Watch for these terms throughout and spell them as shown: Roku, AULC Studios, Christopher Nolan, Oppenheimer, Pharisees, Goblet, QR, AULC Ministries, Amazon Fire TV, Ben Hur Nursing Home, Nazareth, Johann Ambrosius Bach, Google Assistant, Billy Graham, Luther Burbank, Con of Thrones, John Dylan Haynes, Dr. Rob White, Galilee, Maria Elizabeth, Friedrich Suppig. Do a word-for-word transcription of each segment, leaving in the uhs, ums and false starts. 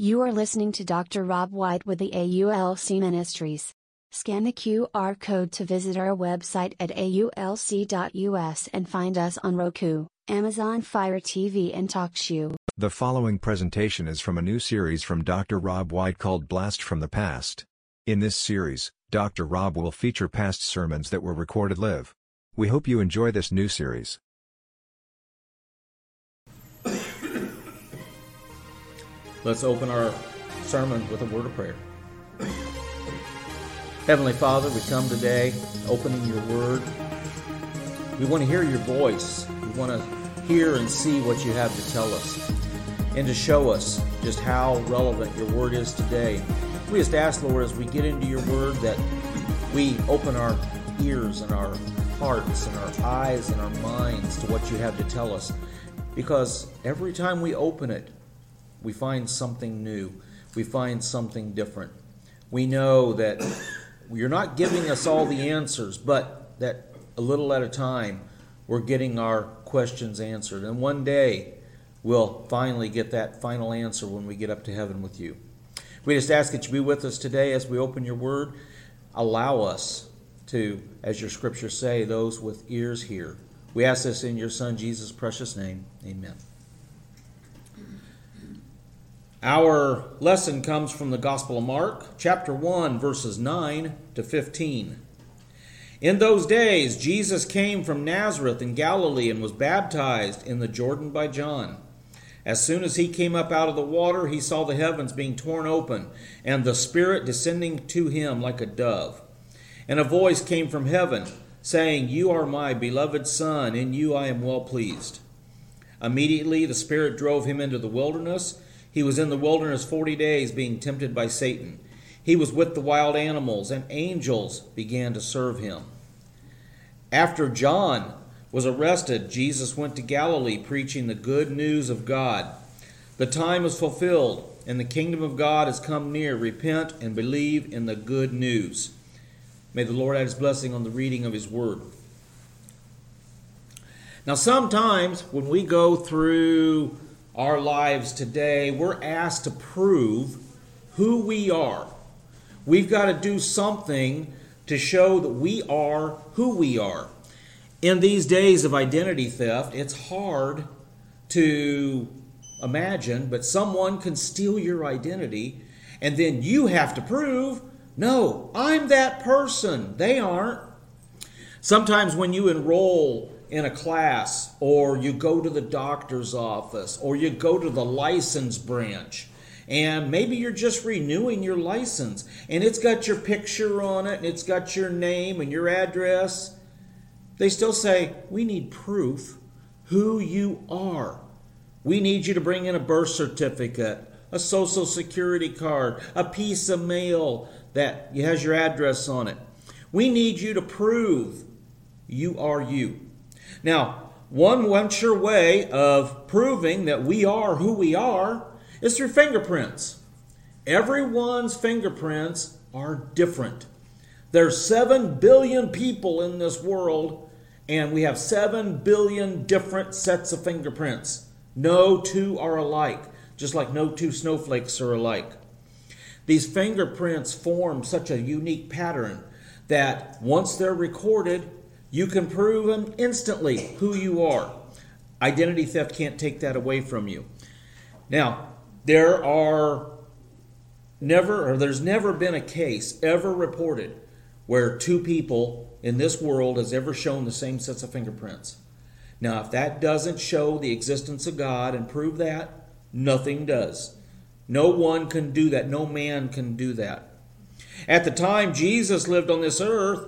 You are listening to Doctor Rob White with the A U L C Ministries. Scan the Q R code to visit our website at A U L C dot U S and find us on Roku, Amazon Fire T V, and TalkShoe. The following presentation is from a new series from Doctor Rob White called Blast from the Past. In this series, Doctor Rob will feature past sermons that were recorded live. We hope you enjoy this new series. Let's open our sermon with a word of prayer. Heavenly Father, we come today opening your word. We want to hear your voice. We want to hear and see what you have to tell us and to show us just how relevant your word is today. We just ask, Lord, as we get into your word that we open our ears and our hearts and our eyes and our minds to what you have to tell us, because every time we open it, we find something new. We find something different. We know that you're not giving us all the answers, but that a little at a time, we're getting our questions answered. And one day, we'll finally get that final answer when we get up to heaven with you. We just ask that you be with us today as we open your word. Allow us to, as your scriptures say, those with ears hear. We ask this in your Son, Jesus' precious name. Amen. Our lesson comes from the Gospel of Mark, chapter one, verses nine to fifteen. In those days, Jesus came from Nazareth in Galilee and was baptized in the Jordan by John. As soon as he came up out of the water, he saw the heavens being torn open and the Spirit descending to him like a dove. And a voice came from heaven saying, "You are my beloved Son, in you I am well pleased." Immediately the Spirit drove him into the wilderness. He was in the wilderness forty days being tempted by Satan. He was with the wild animals, and angels began to serve him. After John was arrested, Jesus went to Galilee preaching the good news of God. The time is fulfilled, and the kingdom of God has come near. Repent and believe in the good news. May the Lord add his blessing on the reading of his word. Now, sometimes when we go through our lives today, we're asked to prove who we are. We've got to do something to show that we are who we are. In these days of identity theft, it's hard to imagine, but someone can steal your identity, and then you have to prove, no, I'm that person. They aren't. Sometimes when you enroll in a class, or you go to the doctor's office, or you go to the license branch, and maybe you're just renewing your license, and it's got your picture on it, and it's got your name and your address, they still say, we need proof who you are. We need you to bring in a birth certificate, a social security card, a piece of mail that has your address on it. We need you to prove you are you. Now, one one sure way of proving that we are who we are is through fingerprints. Everyone's fingerprints are different. There's seven billion people in this world, and we have seven billion different sets of fingerprints. No two are alike, just like no two snowflakes are alike. These fingerprints form such a unique pattern that once they're recorded, you can prove instantly who you are. Identity theft can't take that away from you. Now, there are never, or there's never been a case ever reported where two people in this world has ever shown the same sets of fingerprints. Now, if that doesn't show the existence of God and prove that, nothing does. No one can do that. No man can do that. At the time Jesus lived on this earth,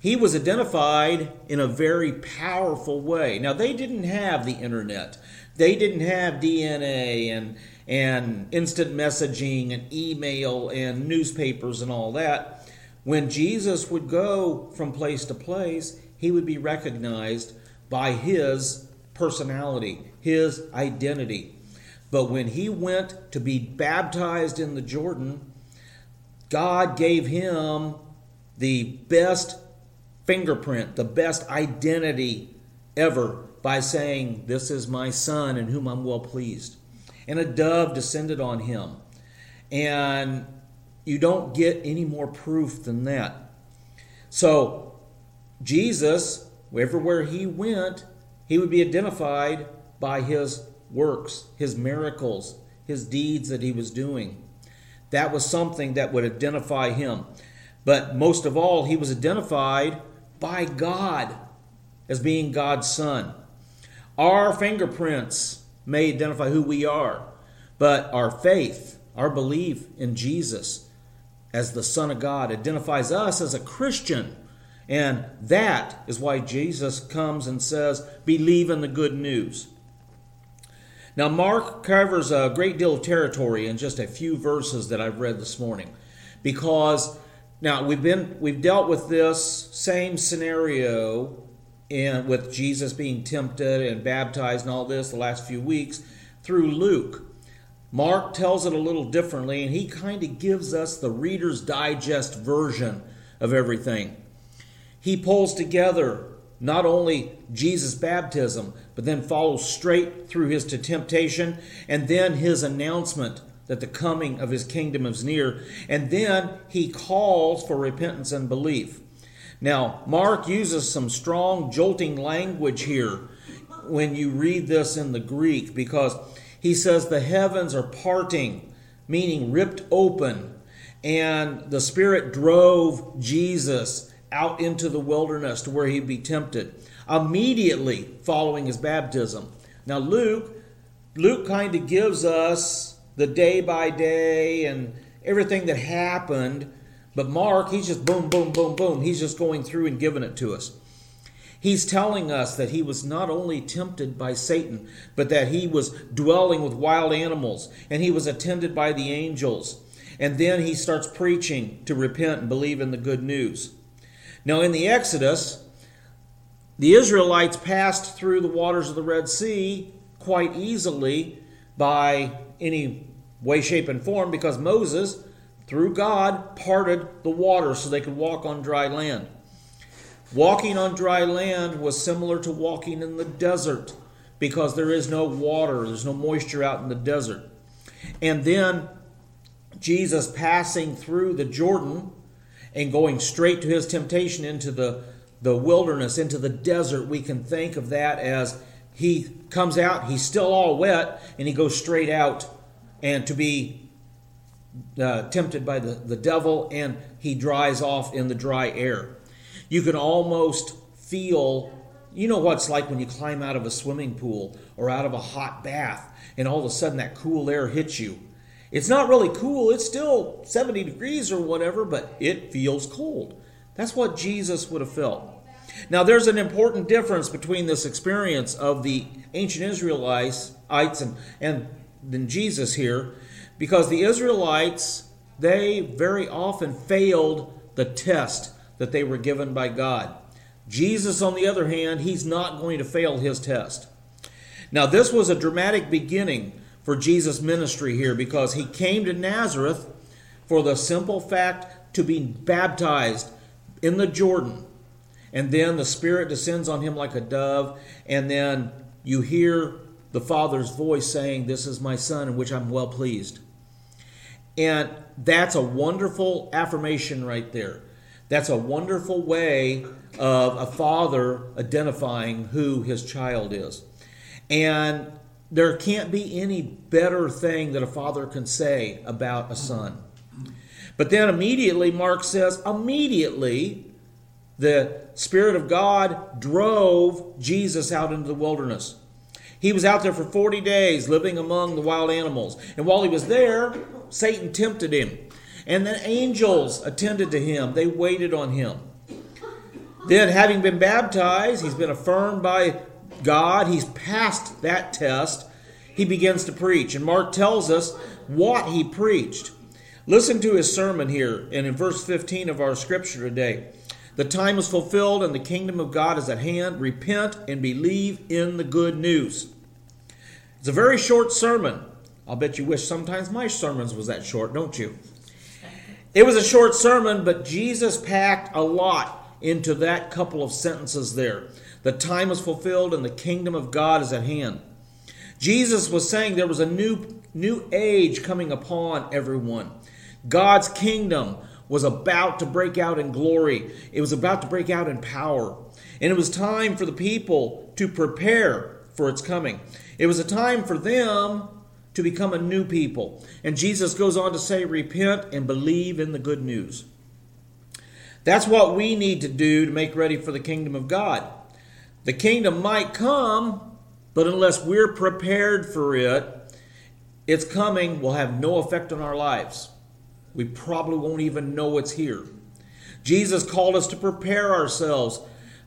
he was identified in a very powerful way. Now, they didn't have the internet. They didn't have D N A and, and instant messaging and email and newspapers and all that. When Jesus would go from place to place, he would be recognized by his personality, his identity. But when he went to be baptized in the Jordan, God gave him the best fingerprint, the best identity ever, by saying, "This is my son in whom I'm well pleased." And a dove descended on him. And you don't get any more proof than that. So Jesus, everywhere he went, he would be identified by his works, his miracles, his deeds that he was doing. That was something that would identify him. But most of all, he was identified by God as being God's son. Our fingerprints may identify who we are, but our faith, our belief in Jesus as the Son of God, identifies us as a Christian. And that is why Jesus comes and says, "Believe in the good news." Now, Mark covers a great deal of territory in just a few verses that I've read this morning, because now we've been we've dealt with this same scenario in with Jesus being tempted and baptized and all this the last few weeks through Luke. Mark tells it a little differently, and he kind of gives us the Reader's Digest version of everything. He pulls together not only Jesus' baptism, but then follows straight through his temptation, and then his announcement that the coming of his kingdom is near, and then he calls for repentance and belief. Now, Mark uses some strong, jolting language here when you read this in the Greek, because he says the heavens are parting, meaning ripped open, and the Spirit drove Jesus out into the wilderness to where he'd be tempted immediately following his baptism. Now, Luke, Luke kind of gives us the day by day and everything that happened, but Mark, he's just boom, boom, boom, boom. He's just going through and giving it to us. He's telling us that he was not only tempted by Satan, but that he was dwelling with wild animals, and he was attended by the angels. And then he starts preaching to repent and believe in the good news. Now, in the Exodus, the Israelites passed through the waters of the Red Sea quite easily by any way, shape, and form, because Moses, through God, parted the water so they could walk on dry land. Walking on dry land was similar to walking in the desert, because there is no water, there's no moisture out in the desert. And then Jesus passing through the Jordan and going straight to his temptation into the, the wilderness, into the desert, we can think of that as he comes out, he's still all wet, and he goes straight out and to be uh, tempted by the, the devil, and he dries off in the dry air. You can almost feel, you know what it's like when you climb out of a swimming pool or out of a hot bath, and all of a sudden that cool air hits you. It's not really cool. It's still seventy degrees or whatever, but it feels cold. That's what Jesus would have felt. Now, there's an important difference between this experience of the ancient Israelites and, and, and Jesus here, because the Israelites, they very often failed the test that they were given by God. Jesus, on the other hand, he's not going to fail his test. Now, this was a dramatic beginning for Jesus' ministry here, because he came to Nazareth for the simple fact to be baptized in the Jordan. And then the Spirit descends on him like a dove, and then you hear the Father's voice saying, "This is my Son in which I'm well pleased." And that's a wonderful affirmation right there. That's a wonderful way of a father identifying who his child is. And there can't be any better thing that a father can say about a son. But then immediately, Mark says, immediately the Spirit of God drove Jesus out into the wilderness. He was out there for forty days living among the wild animals. And while he was there, Satan tempted him. And the angels attended to him. They waited on him. Then, having been baptized, he's been affirmed by God. He's passed that test. He begins to preach. And Mark tells us what he preached. Listen to his sermon here, and in verse fifteen of our scripture today. The time is fulfilled and the kingdom of God is at hand. Repent and believe in the good news. It's a very short sermon. I'll bet you wish sometimes my sermons was that short, don't you? It was a short sermon, but Jesus packed a lot into that couple of sentences there. The time is fulfilled and the kingdom of God is at hand. Jesus was saying there was a new, new age coming upon everyone. God's kingdom was about to break out in glory. It was about to break out in power. And it was time for the people to prepare for its coming. It was a time for them to become a new people. And Jesus goes on to say, repent and believe in the good news. That's what we need to do to make ready for the kingdom of God. The kingdom might come, but unless we're prepared for it, its coming will have no effect on our lives. We probably won't even know it's here. Jesus called us to prepare ourselves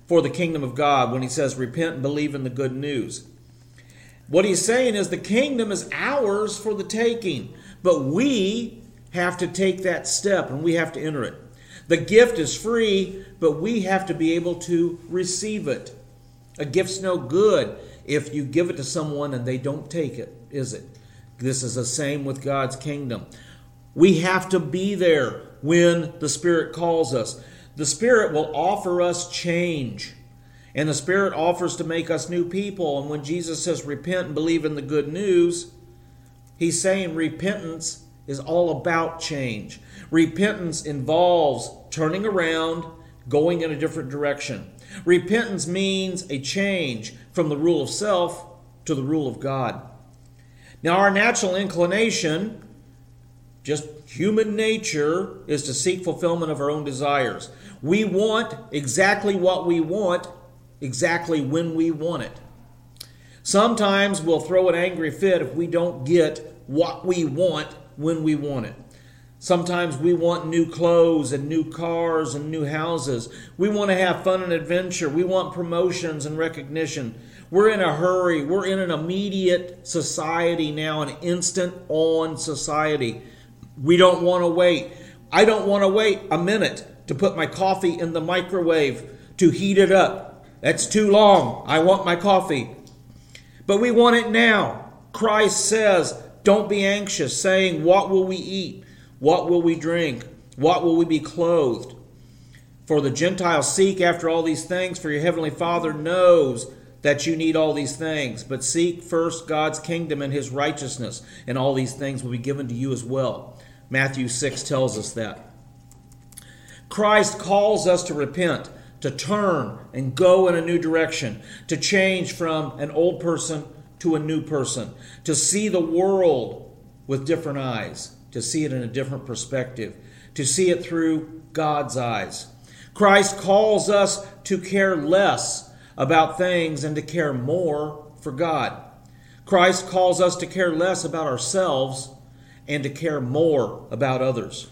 for the kingdom of God when he says, repent and believe in the good news. What he's saying is the kingdom is ours for the taking, but we have to take that step and we have to enter it. The gift is free, but we have to be able to receive it. A gift's no good if you give it to someone and they don't take it, is it? This is the same with God's kingdom. We have to be there when the Spirit calls us. The Spirit will offer us change. And the Spirit offers to make us new people. And when Jesus says repent and believe in the good news, he's saying repentance is all about change. Repentance involves turning around, going in a different direction. Repentance means a change from the rule of self to the rule of God. Now, our natural inclination, just human nature, is to seek fulfillment of our own desires. We want exactly what we want, exactly when we want it. Sometimes we'll throw an angry fit if we don't get what we want when we want it. Sometimes we want new clothes and new cars and new houses. We want to have fun and adventure. We want promotions and recognition. We're in a hurry. We're in an immediate society now, an instant-on society. We don't want to wait. I don't want to wait a minute to put my coffee in the microwave to heat it up. That's too long. I want my coffee. But we want it now. Christ says, don't be anxious, saying, what will we eat? What will we drink? What will we be clothed? For the Gentiles seek after all these things, for your heavenly Father knows that you need all these things. But seek first God's kingdom and his righteousness, and all these things will be given to you as well. Matthew six tells us that. Christ calls us to repent, to turn and go in a new direction, to change from an old person to a new person, to see the world with different eyes, to see it in a different perspective, to see it through God's eyes. Christ calls us to care less about things and to care more for God. Christ calls us to care less about ourselves and to care more about others.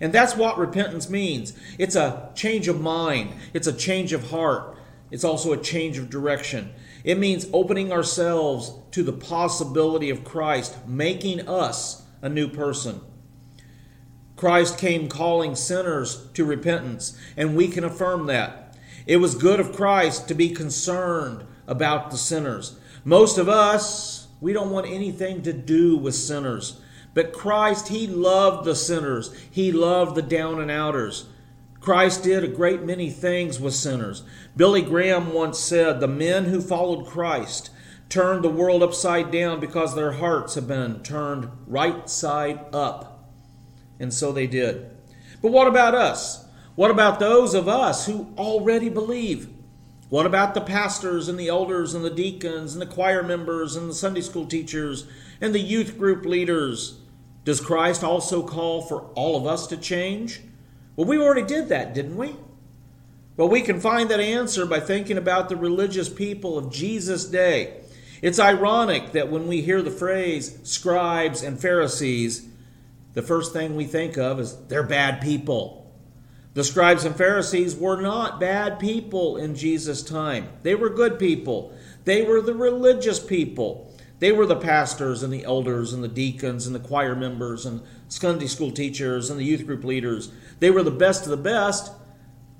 And that's what repentance means. It's a change of mind. It's a change of heart. It's also a change of direction. It means opening ourselves to the possibility of Christ making us a new person. Christ came calling sinners to repentance, and we can affirm that. It was good of Christ to be concerned about the sinners. Most of us, we don't want anything to do with sinners. But Christ, he loved the sinners. He loved the down and outers. Christ did a great many things with sinners. Billy Graham once said, the men who followed Christ turned the world upside down because their hearts have been turned right side up. And so they did. But what about us? What about those of us who already believe? What about the pastors and the elders and the deacons and the choir members and the Sunday school teachers and the youth group leaders? Does Christ also call for all of us to change? Well, we already did that, didn't we? Well, we can find that answer by thinking about the religious people of Jesus' day. It's ironic that when we hear the phrase scribes and Pharisees, the first thing we think of is they're bad people. The scribes and Pharisees were not bad people in Jesus' time. They were good people. They were the religious people. They were the pastors and the elders and the deacons and the choir members and Sunday school teachers and the youth group leaders. They were the best of the best,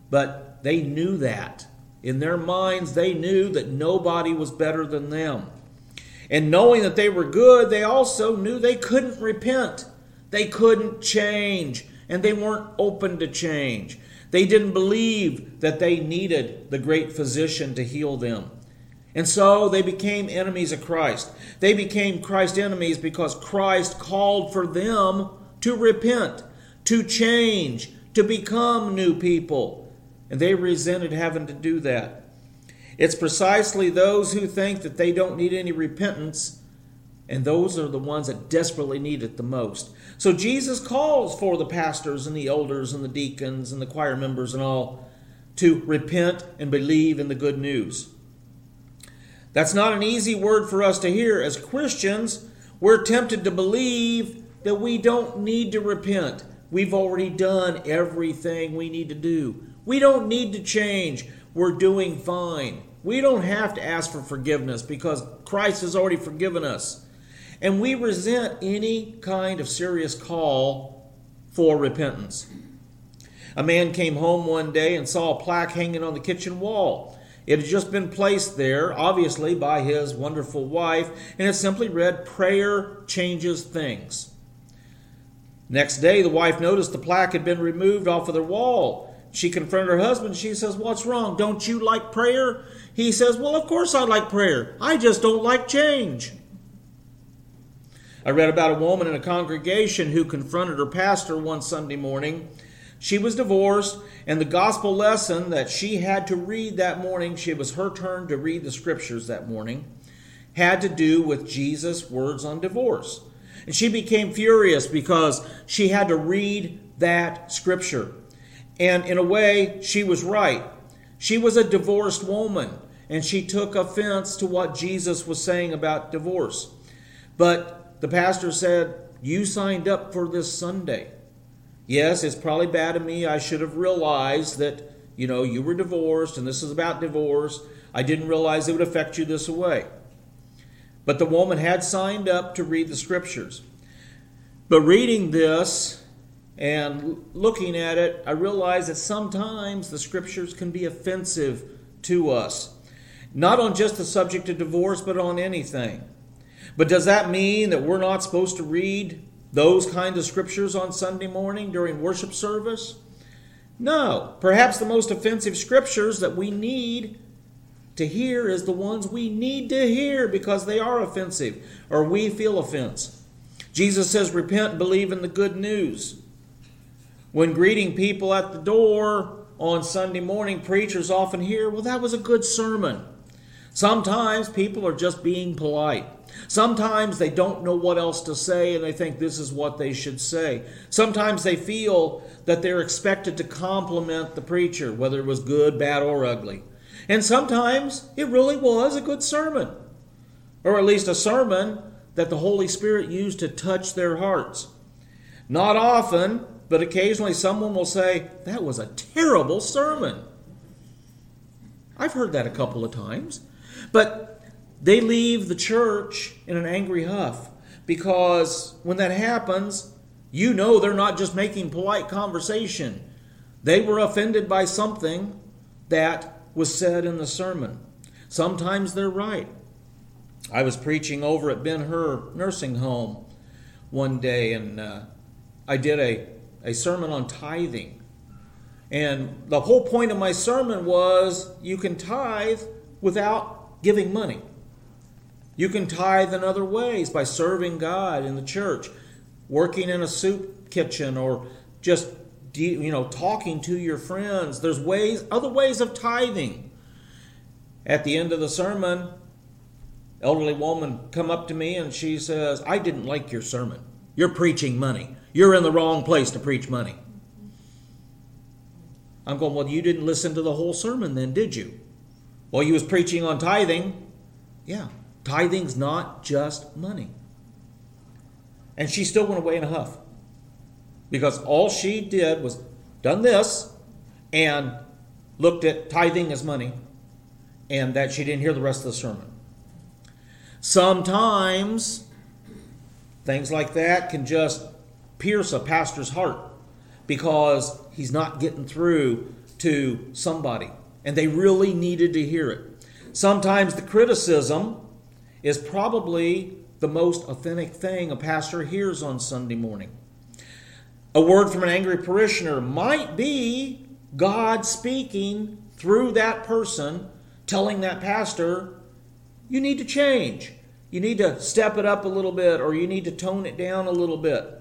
but they knew that. In their minds, they knew that nobody was better than them. And knowing that they were good, they also knew they couldn't repent. They couldn't change, and they weren't open to change. They didn't believe that they needed the great physician to heal them. And so they became enemies of Christ. They became Christ's enemies because Christ called for them to repent, to change, to become new people. And they resented having to do that. It's precisely those who think that they don't need any repentance, and those are the ones that desperately need it the most. So Jesus calls for the pastors and the elders and the deacons and the choir members and all to repent and believe in the good news. That's not an easy word for us to hear. As Christians, we're tempted to believe that we don't need to repent. We've already done everything we need to do. We don't need to change. We're doing fine. We don't have to ask for forgiveness because Christ has already forgiven us. And we resent any kind of serious call for repentance. A man came home one day and saw a plaque hanging on the kitchen wall. It had just been placed there, obviously, by his wonderful wife, and it simply read, "Prayer changes things." Next day, the wife noticed the plaque had been removed off of the wall. She confronted her husband. She says, "What's wrong? Don't you like prayer?" He says, "Well, of course I like prayer. I just don't like change." I read about a woman in a congregation who confronted her pastor one Sunday morning. She was divorced, and the gospel lesson that she had to read that morning, she was her turn to read the scriptures that morning, had to do with Jesus' words on divorce. And she became furious because she had to read that scripture. And in a way, she was right. She was a divorced woman, and she took offense to what Jesus was saying about divorce. But the pastor said, "You signed up for this Sunday. Yes, it's probably bad of me. I should have realized that, you know, you were divorced and this is about divorce. I didn't realize it would affect you this way." But the woman had signed up to read the scriptures. But reading this and looking at it, I realized that sometimes the scriptures can be offensive to us. Not on just the subject of divorce, but on anything. But does that mean that we're not supposed to read those kind of scriptures on Sunday morning during worship service? No. Perhaps the most offensive scriptures that we need to hear is the ones we need to hear because they are offensive or we feel offense. Jesus says, "Repent and believe in the good news." When greeting people at the door on Sunday morning, preachers often hear, "Well, that was a good sermon." Sometimes people are just being polite. Sometimes they don't know what else to say and they think this is what they should say. Sometimes they feel that they're expected to compliment the preacher, whether it was good, bad, or ugly. And sometimes it really was a good sermon, or at least a sermon that the Holy Spirit used to touch their hearts. Not often, but occasionally someone will say, "That was a terrible sermon." I've heard that a couple of times, but they leave the church in an angry huff because when that happens, you know they're not just making polite conversation. They were offended by something that was said in the sermon. Sometimes they're right. I was preaching over at Ben Hur Nursing Home one day, and uh, I did a, a sermon on tithing. And the whole point of my sermon was you can tithe without giving money. You can tithe in other ways by serving God in the church, working in a soup kitchen, or just, you know, talking to your friends. There's ways, other ways of tithing. At the end of the sermon, elderly woman come up to me and she says, I didn't like your sermon. You're preaching money. You're in the wrong place to preach money. I'm going, well, you didn't listen to the whole sermon then, did you? Well, you was preaching on tithing. Yeah, tithing's not just money. And she still went away in a huff because all she did was done this and looked at tithing as money and that she didn't hear the rest of the sermon. Sometimes things like that can just pierce a pastor's heart because he's not getting through to somebody, and they really needed to hear it. Sometimes the criticism is probably the most authentic thing a pastor hears on Sunday morning. A word from an angry parishioner might be God speaking through that person, telling that pastor, you need to change. You need to step it up a little bit, or you need to tone it down a little bit.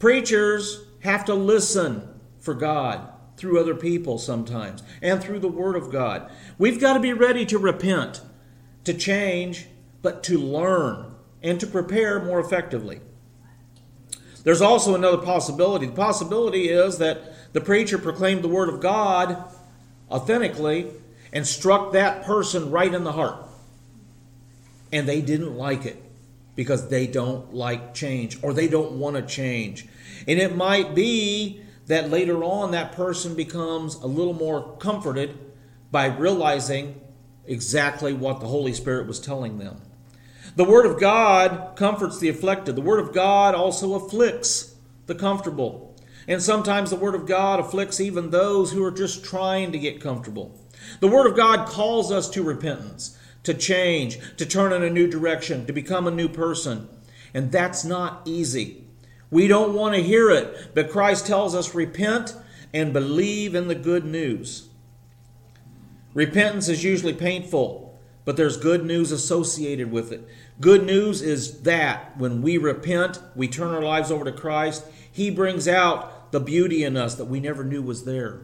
Preachers have to listen for God through other people sometimes and through the Word of God. We've got to be ready to repent, to change, but to learn and to prepare more effectively. There's also another possibility. The possibility is that the preacher proclaimed the Word of God authentically and struck that person right in the heart. And they didn't like it because they don't like change or they don't want to change. And it might be that later on that person becomes a little more comforted by realizing exactly what the Holy Spirit was telling them. The Word of God comforts the afflicted. The Word of God also afflicts the comfortable. And sometimes the Word of God afflicts even those who are just trying to get comfortable. The Word of God calls us to repentance, to change, to turn in a new direction, to become a new person. And that's not easy. We don't want to hear it, but Christ tells us repent and believe in the good news. Repentance is usually painful, but there's good news associated with it. Good news is that when we repent, we turn our lives over to Christ, He brings out the beauty in us that we never knew was there.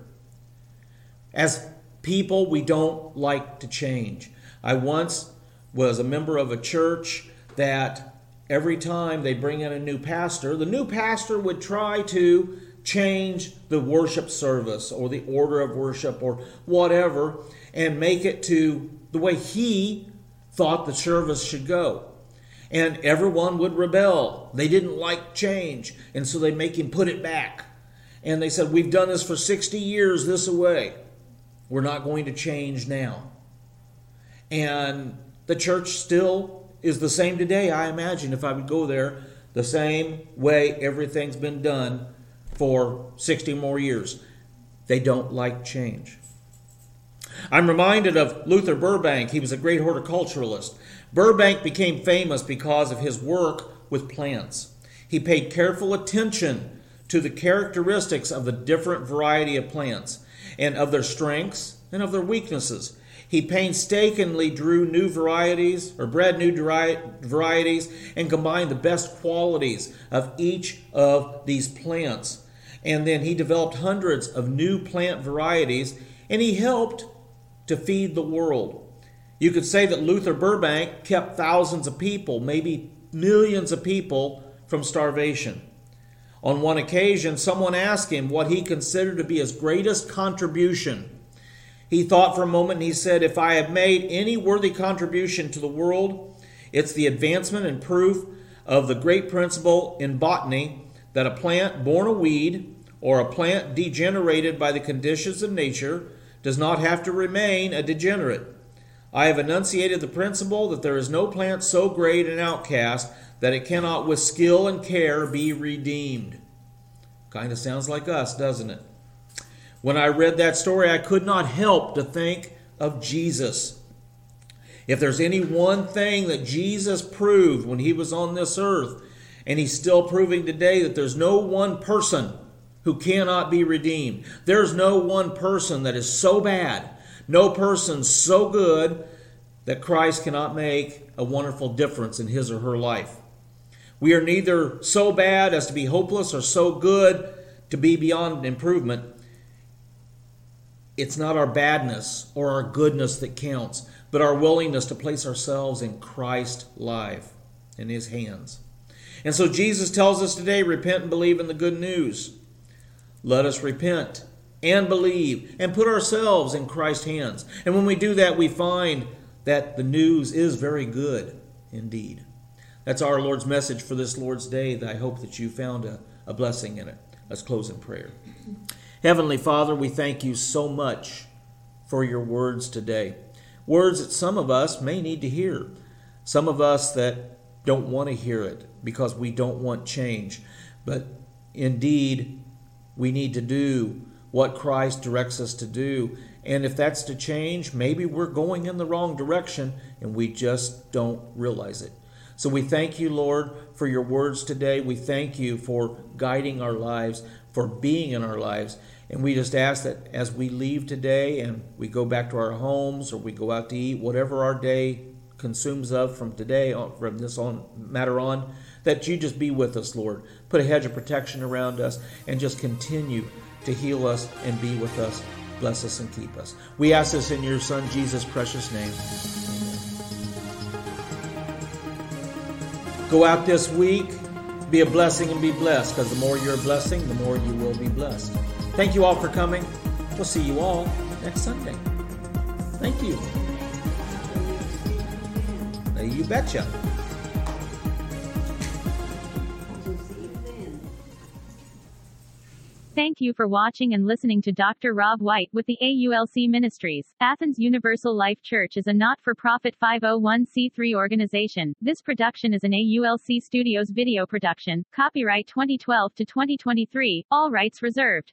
As people, we don't like to change. I once was a member of a church that every time they bring in a new pastor, the new pastor would try to change the worship service or the order of worship or whatever and make it to the way he thought the service should go. And everyone would rebel. They didn't like change, and so they'd make him put it back. And they said, we've done this for sixty years this way. We're not going to change now. And the church still is the same today, I imagine, if I would go there, the same way everything's been done for sixty more years. They don't like change. I'm reminded of Luther Burbank. He was a great horticulturalist. Burbank became famous because of his work with plants. He paid careful attention to the characteristics of the different variety of plants and of their strengths and of their weaknesses. He painstakingly drew new varieties or bred new varieties and combined the best qualities of each of these plants. And then he developed hundreds of new plant varieties, and he helped to feed the world. You could say that Luther Burbank kept thousands of people, maybe millions of people, from starvation. On one occasion, someone asked him what he considered to be his greatest contribution. He thought for a moment and he said, if I have made any worthy contribution to the world, it's the advancement and proof of the great principle in botany that a plant born a weed or a plant degenerated by the conditions of nature does not have to remain a degenerate. I have enunciated the principle that there is no plant so great an outcast that it cannot with skill and care be redeemed. Kind of sounds like us, doesn't it? When I read that story, I could not help to think of Jesus. If there's any one thing that Jesus proved when he was on this earth, and he's still proving today, that there's no one person who cannot be redeemed. There's no one person that is so bad, no person so good, that Christ cannot make a wonderful difference in his or her life. We are neither so bad as to be hopeless or so good to be beyond improvement. It's not our badness or our goodness that counts, but our willingness to place ourselves in Christ's life, in his hands. And so Jesus tells us today, repent and believe in the good news. Let us repent and believe and put ourselves in Christ's hands. And when we do that, we find that the news is very good indeed. That's our Lord's message for this Lord's Day, that I hope that you found a, a blessing in it. Let's close in prayer. Heavenly Father, we thank you so much for your words today. Words that some of us may need to hear. Some of us that don't want to hear it because we don't want change. But indeed, we need to do what Christ directs us to do. And if that's to change, maybe we're going in the wrong direction and we just don't realize it. So we thank you, Lord, for your words today. We thank you for guiding our lives, for being in our lives. And we just ask that as we leave today and we go back to our homes or we go out to eat, whatever our day consumes of from today, from this on matter on, that you just be with us, Lord. Put a hedge of protection around us and just continue to heal us and be with us. Bless us and keep us. We ask this in your Son, Jesus' precious name. Amen. Go out this week, be a blessing and be blessed, because the more you're a blessing, the more you will be blessed. Thank you all for coming. We'll see you all next Sunday. Thank you. You betcha. Thank you for watching and listening to Doctor Rob White with the A U L C Ministries. Athens Universal Life Church is a not-for-profit five oh one c three organization. This production is an A U L C Studios video production. Copyright twenty twelve to twenty twenty-three. All rights reserved.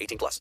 eighteen plus.